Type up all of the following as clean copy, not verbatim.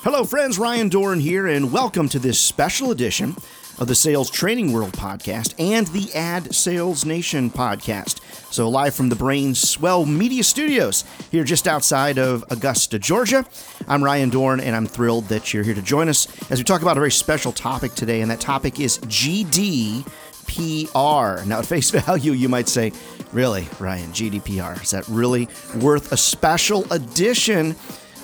Hello friends, Ryan Dorn here, and welcome to this special edition of the Sales Training World podcast and the Ad Sales Nation podcast. So live from the Brain Swell Media Studios here just outside of Augusta, Georgia. I'm Ryan Dorn, and I'm thrilled that you're here to join us as we talk about a very special topic today, and that topic is GDPR. Now, at face value, you might say, really, Ryan, GDPR? Is that really worth a special edition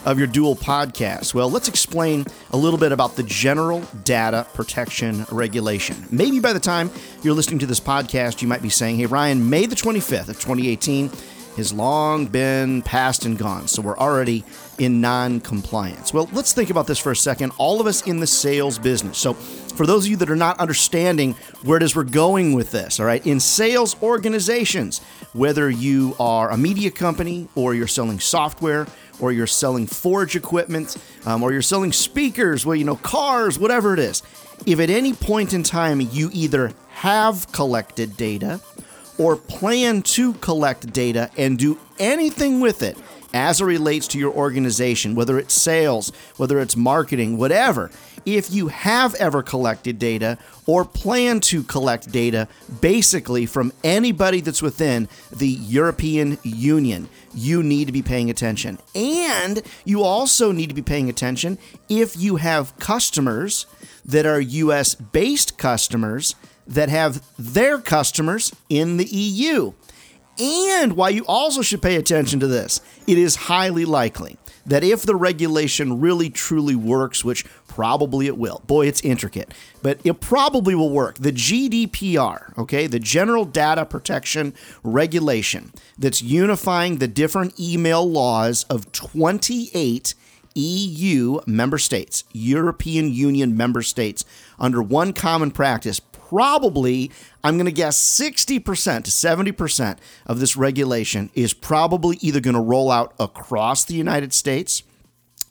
of your dual podcast? Well, let's explain a little bit about the General Data Protection Regulation. Maybe by the time you're listening to this podcast, you might be saying, hey, Ryan, May the 25th of 2018 has long been past and gone, so we're already in non-compliance. Well, let's think about this for a second. All of us in the sales business. So for those of you that are not understanding where it is we're going with this, all right, in sales organizations, whether you are a media company or you're selling software, or you're selling forge equipment, or you're selling speakers, well, you know, cars, whatever it is. If at any point in time you either have collected data or plan to collect data and do anything with it as it relates to your organization, whether it's sales, whether it's marketing, whatever, if you have ever collected data or plan to collect data basically from anybody that's within the European Union, you need to be paying attention. And you also need to be paying attention if you have customers that are US-based customers that have their customers in the EU. And why you also should pay attention to this, it is highly likely that if the regulation really truly works, which probably it will, boy, it's intricate, but it probably will work. The GDPR, okay, the General Data Protection Regulation that's unifying the different email laws of 28 EU member states, European Union member states, under one common practice. Probably, I'm going to guess 60% to 70% of this regulation is probably either going to roll out across the United States,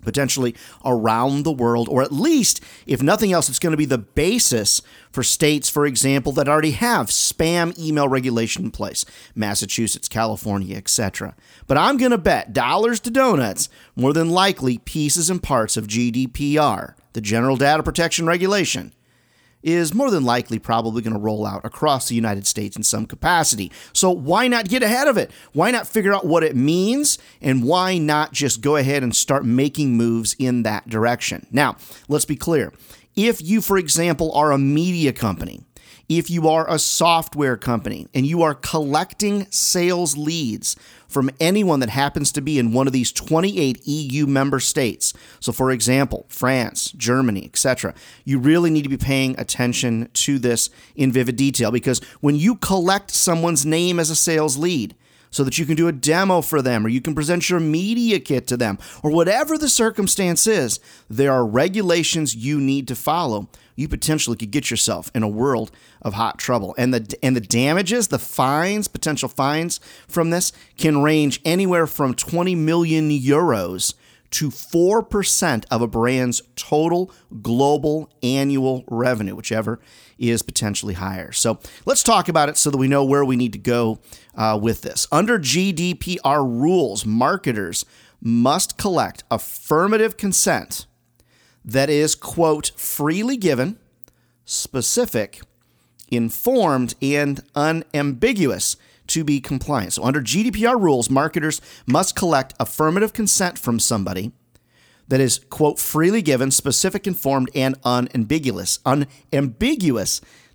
potentially around the world, or at least, if nothing else, it's going to be the basis for states, for example, that already have spam email regulation in place, Massachusetts, California, etc. But I'm going to bet dollars to donuts, more than likely pieces and parts of GDPR, the General Data Protection Regulation, is more than likely probably going to roll out across the United States in some capacity. So why not get ahead of it? Why not figure out what it means? And why not just go ahead and start making moves in that direction? Now, let's be clear. If you, for example, are a media company, if you are a software company and you are collecting sales leads from anyone that happens to be in one of these 28 EU member states, so for example, France, Germany, etc., you really need to be paying attention to this in vivid detail, because when you collect someone's name as a sales lead so that you can do a demo for them, or you can present your media kit to them, or whatever the circumstance is, there are regulations you need to follow. You potentially could get yourself in a world of hot trouble. And the damages, the fines, potential fines from this can range anywhere from 20 million euros to 4% of a brand's total global annual revenue, whichever is potentially higher. So let's talk about it so that we know where we need to go with this. Under GDPR rules, marketers must collect affirmative consent that is, quote, freely given, specific, informed, and unambiguous to be compliant. So under GDPR rules, marketers must collect affirmative consent from somebody that is, quote, freely given, specific, informed, and unambiguous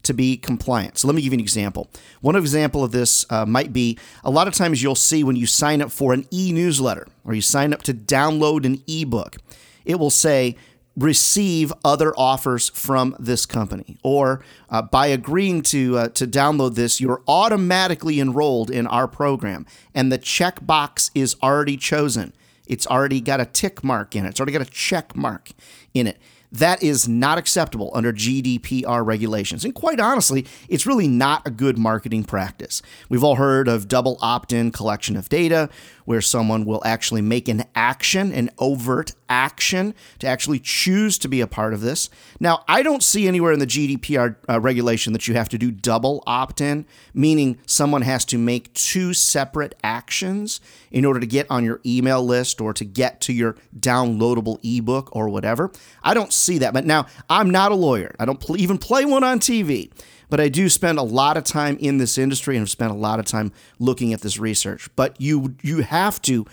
to be compliant. So let me give you an example. One example of this might be, a lot of times you'll see when you sign up for an e-newsletter or you sign up to download an ebook, it will say, receive other offers from this company, or by agreeing to download this, you're automatically enrolled in our program, and the checkbox is already chosen. It's already got a tick mark in it. It's already got a check mark in it. That is not acceptable under GDPR regulations. And quite honestly, it's really not a good marketing practice. We've all heard of double opt-in collection of data, where someone will actually make an action, an overt action, to actually choose to be a part of this. Now, I don't see anywhere in the GDPR regulation that you have to do double opt-in, meaning someone has to make two separate actions in order to get on your email list or to get to your downloadable ebook or whatever. I don't see that. But now, I'm not a lawyer. I don't even play one on TV. But I do spend a lot of time in this industry and have spent a lot of time looking at this research. But you have to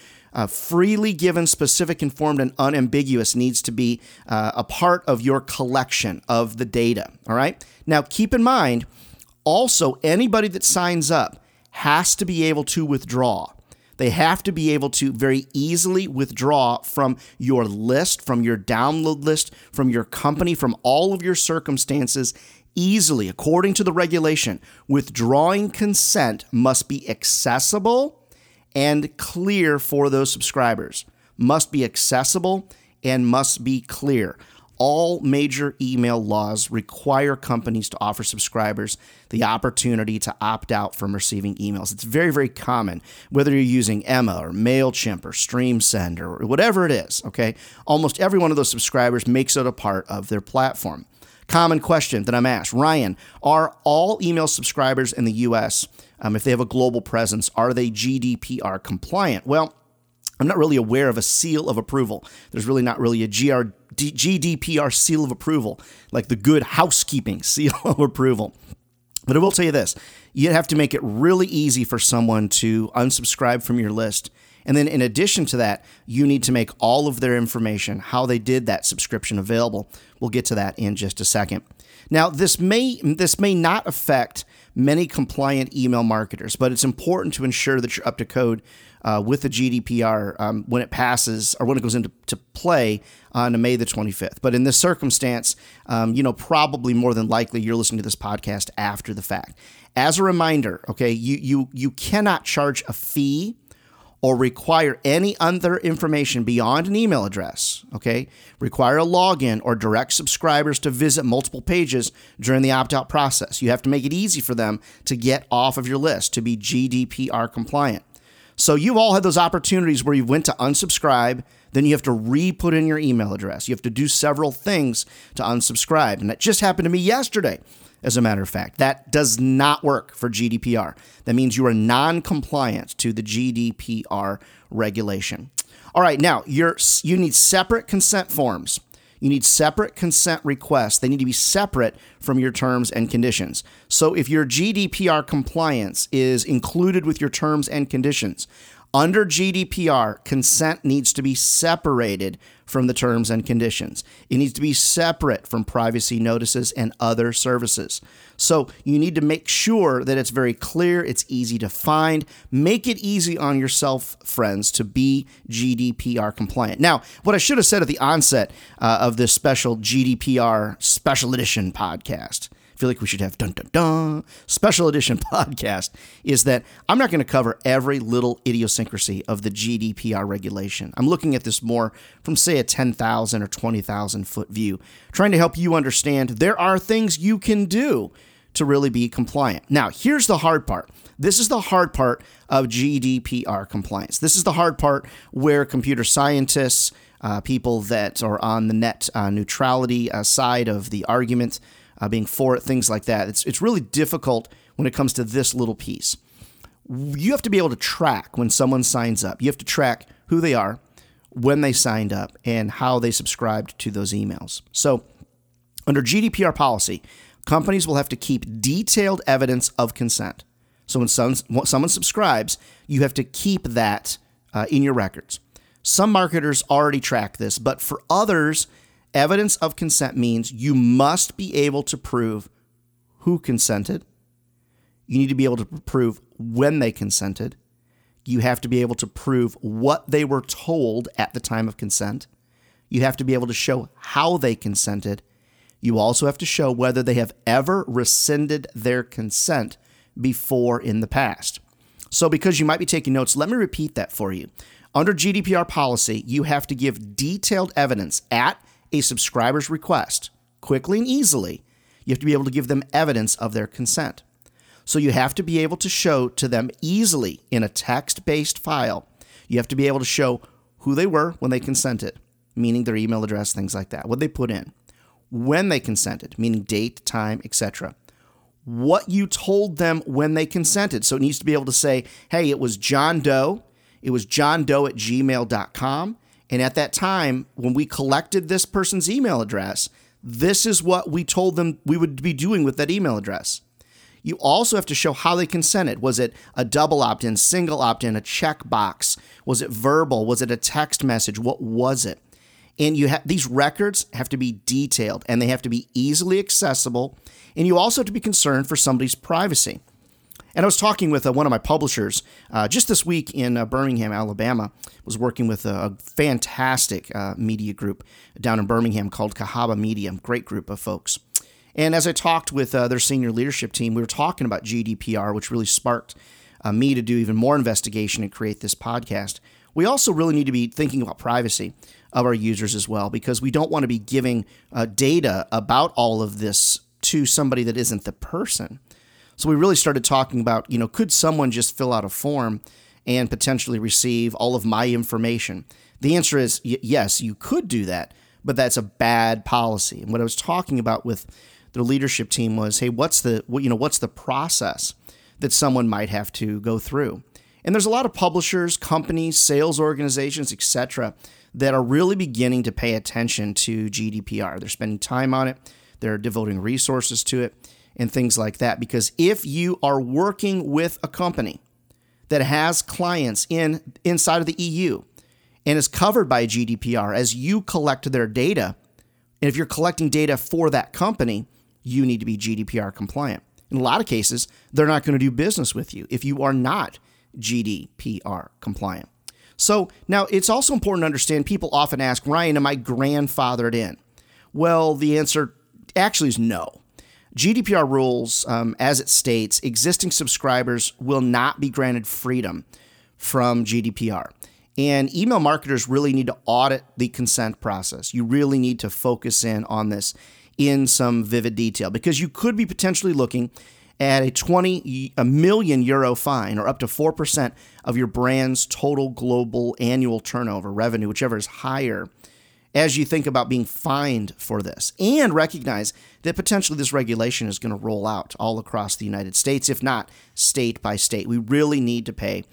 freely given, specific, informed, and unambiguous needs to be a part of your collection of the data. All right. Now, keep in mind, also, anybody that signs up has to be able to withdraw. They have to be able to very easily withdraw from your list, from your download list, from your company, from all of your circumstances. Easily, according to the regulation, withdrawing consent must be accessible and clear for those subscribers. Must be accessible and must be clear. All major email laws require companies to offer subscribers the opportunity to opt out from receiving emails. It's very, very common, whether you're using Emma or MailChimp or StreamSend or whatever it is, okay? Almost every one of those subscribers makes it a part of their platform. Common question that I'm asked, Ryan, are all email subscribers in the U.S., if they have a global presence, are they GDPR compliant? Well, I'm not really aware of a seal of approval. There's really not really a GDPR seal of approval, like the Good Housekeeping seal of approval. But I will tell you this, you'd have to make it really easy for someone to unsubscribe from your list. And then in addition to that, you need to make all of their information, how they did that subscription available. We'll get to that in just a second. Now, this may not affect many compliant email marketers, but it's important to ensure that you're up to code with the GDPR when it passes or when it goes into play on May the 25th. But in this circumstance, probably more than likely you're listening to this podcast after the fact. As a reminder, okay, you cannot charge a fee or require any other information beyond an email address, okay? Require a login or direct subscribers to visit multiple pages during the opt-out process. You have to make it easy for them to get off of your list, to be GDPR compliant. So you've all had those opportunities where you went to unsubscribe, then you have to re-put in your email address. You have to do several things to unsubscribe. And that just happened to me yesterday, as a matter of fact. That does not work for GDPR. That means you are non-compliant to the GDPR regulation. All right, now, you need separate consent forms. You need separate consent requests. They need to be separate from your terms and conditions. So if your GDPR compliance is included with your terms and conditions, under GDPR, consent needs to be separated from the terms and conditions. It needs to be separate from privacy notices and other services. So you need to make sure that it's very clear, it's easy to find. Make it easy on yourself, friends, to be GDPR compliant. Now, what I should have said at the onset of this special GDPR special edition podcast, I feel like we should have special edition podcast, is that I'm not going to cover every little idiosyncrasy of the GDPR regulation. I'm looking at this more from, say, a 10,000 or 20,000 foot view, trying to help you understand there are things you can do to really be compliant. Now, here's the hard part. This is the hard part of GDPR compliance. This is the hard part where computer scientists, people that are on the net neutrality side of the argument, being for it, things like that. It's really difficult when it comes to this little piece. You have to be able to track when someone signs up. You have to track who they are, when they signed up, and how they subscribed to those emails. So under GDPR policy, companies will have to keep detailed evidence of consent. So when someone subscribes, you have to keep that in your records. Some marketers already track this, but for others, evidence of consent means you must be able to prove who consented. You need to be able to prove when they consented. You have to be able to prove what they were told at the time of consent. You have to be able to show how they consented. You also have to show whether they have ever rescinded their consent before in the past. So because you might be taking notes, let me repeat that for you. Under GDPR policy, you have to give detailed evidence at a subscriber's request quickly and easily. You have to be able to give them evidence of their consent. So you have to be able to show to them easily in a text-based file. You have to be able to show who they were when they consented, meaning their email address, things like that, what they put in, when they consented, meaning date, time, etc. What you told them when they consented. So it needs to be able to say, hey, it was John Doe. It was johndoe@gmail.com. And at that time, when we collected this person's email address, this is what we told them we would be doing with that email address. You also have to show how they consented. Was it a double opt-in, single opt-in, a checkbox? Was it verbal? Was it a text message? What was it? And you have these records have to be detailed, and they have to be easily accessible. And you also have to be concerned for somebody's privacy. And I was talking with one of my publishers just this week in Birmingham, Alabama. I was working with a fantastic media group down in Birmingham called Cahaba Media, great group of folks. And as I talked with their senior leadership team, we were talking about GDPR, which really sparked me to do even more investigation and create this podcast. We also really need to be thinking about privacy of our users as well, because we don't want to be giving data about all of this to somebody that isn't the person. So we really started talking about, could someone just fill out a form and potentially receive all of my information? The answer is yes, you could do that, but that's a bad policy. And what I was talking about with their leadership team was, hey, what's the process that someone might have to go through? And there's a lot of publishers, companies, sales organizations, etc., that are really beginning to pay attention to GDPR. They're spending time on it. They're devoting resources to it. And things like that, because if you are working with a company that has clients inside of the EU and is covered by GDPR as you collect their data, and if you're collecting data for that company, you need to be GDPR compliant. In a lot of cases, they're not going to do business with you if you are not GDPR compliant. So now it's also important to understand, people often ask, Ryan, am I grandfathered in? Well, the answer actually is no. GDPR rules, as it states, existing subscribers will not be granted freedom from GDPR. And email marketers really need to audit the consent process. You really need to focus in on this in some vivid detail, because you could be potentially looking at a €20 million fine, or up to 4% of your brand's total global annual turnover revenue, whichever is higher, as you think about being fined for this. And recognize that potentially this regulation is going to roll out all across the United States, if not state by state. We really need to pay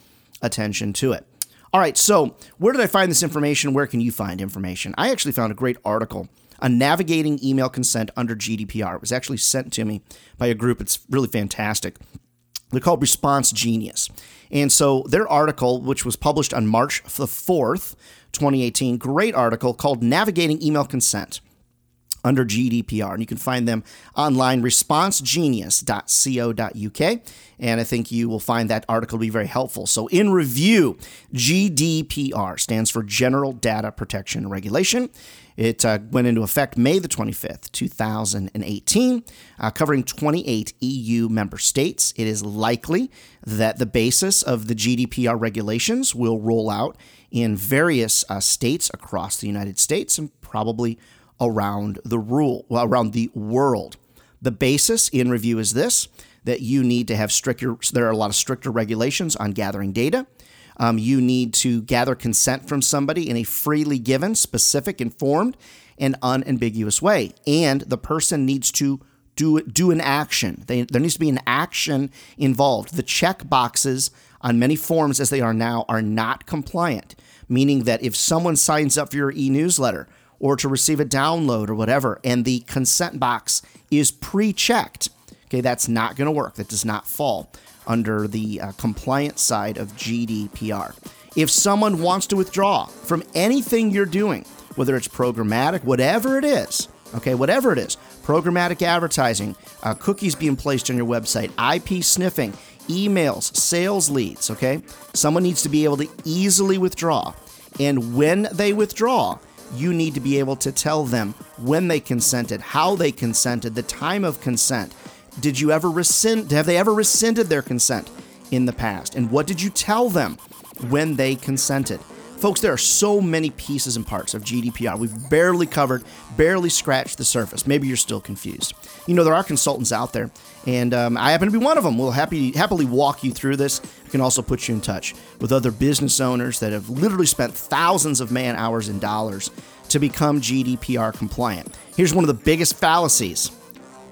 attention to it. All right, so where did I find this information? Where can you find information? I actually found a great article on navigating email consent under GDPR. It was actually sent to me by a group. It's really fantastic. They're called Response Genius. And so their article, which was published on March the 4th, 2018, great article called Navigating Email Consent under GDPR. And you can find them online, responsegenius.co.uk. And I think you will find that article to be very helpful. So in review, GDPR stands for General Data Protection Regulation. It went into effect May the 25th, 2018, covering 28 EU member states. It is likely that the basis of the GDPR regulations will roll out in various states across the United States, and probably around the world. The basis in review is this, that you need to have there are a lot of stricter regulations on gathering data. You need to gather consent from somebody in a freely given, specific, informed, and unambiguous way. And the person needs to do an action. There needs to be an action involved. The check boxes on many forms as they are now are not compliant, meaning that if someone signs up for your e-newsletter or to receive a download or whatever, and the consent box is pre-checked, okay, that's not going to work. That does not fall under the compliance side of GDPR. If someone wants to withdraw from anything you're doing, whether it's programmatic, whatever it is, okay, whatever it is, programmatic advertising, cookies being placed on your website, IP sniffing, emails, sales leads, okay, someone needs to be able to easily withdraw. And when they withdraw, you need to be able to tell them when they consented, how they consented, the time of consent. Did you ever rescind? Have they ever rescinded their consent in the past? And what did you tell them when they consented? Folks, there are so many pieces and parts of GDPR we've barely covered, barely scratched the surface. Maybe you're still confused. You know, there are consultants out there, and I happen to be one of them. We'll happily walk you through this. We can also put you in touch with other business owners that have literally spent thousands of man hours and dollars to become GDPR compliant. Here's one of the biggest fallacies.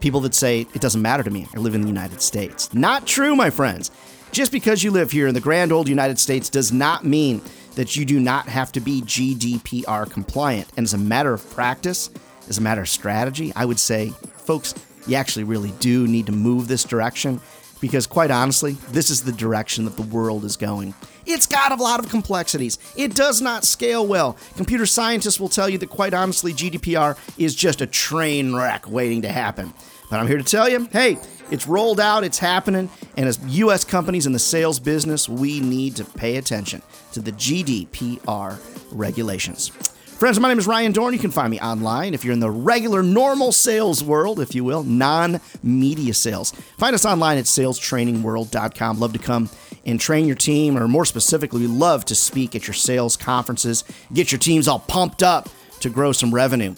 People that say, it doesn't matter to me, I live in the United States. Not true, my friends. Just because you live here in the grand old United States does not mean that you do not have to be GDPR compliant. And as a matter of practice, as a matter of strategy, I would say, folks, you actually really do need to move this direction, because quite honestly, this is the direction that the world is going. It's got a lot of complexities. It does not scale well. Computer scientists will tell you that, quite honestly, GDPR is just a train wreck waiting to happen. But I'm here to tell you, hey, it's rolled out, it's happening, and as U.S. companies in the sales business, we need to pay attention to the GDPR regulations. Friends, my name is Ryan Dorn. You can find me online if you're in the regular, normal sales world, if you will, non-media sales. Find us online at salestrainingworld.com. Love to come and train your team, or more specifically, we love to speak at your sales conferences, get your teams all pumped up to grow some revenue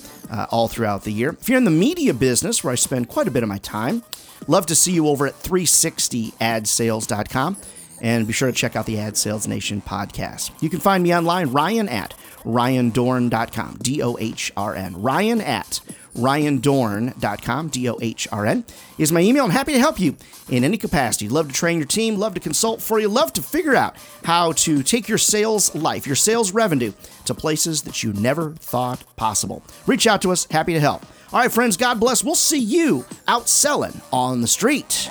all throughout the year. If you're in the media business, where I spend quite a bit of my time, love to see you over at 360adsales.com. And be sure to check out the Ad Sales Nation podcast. You can find me online, Ryan at ryandorn.com, D-O-H-R-N. Ryan at ryandorn.com, D-O-H-R-N, is my email. I'm happy to help you in any capacity. Love to train your team, love to consult for you, love to figure out how to take your sales life, your sales revenue, to places that you never thought possible. Reach out to us. Happy to help. All right, friends, God bless. We'll see you out selling on the street.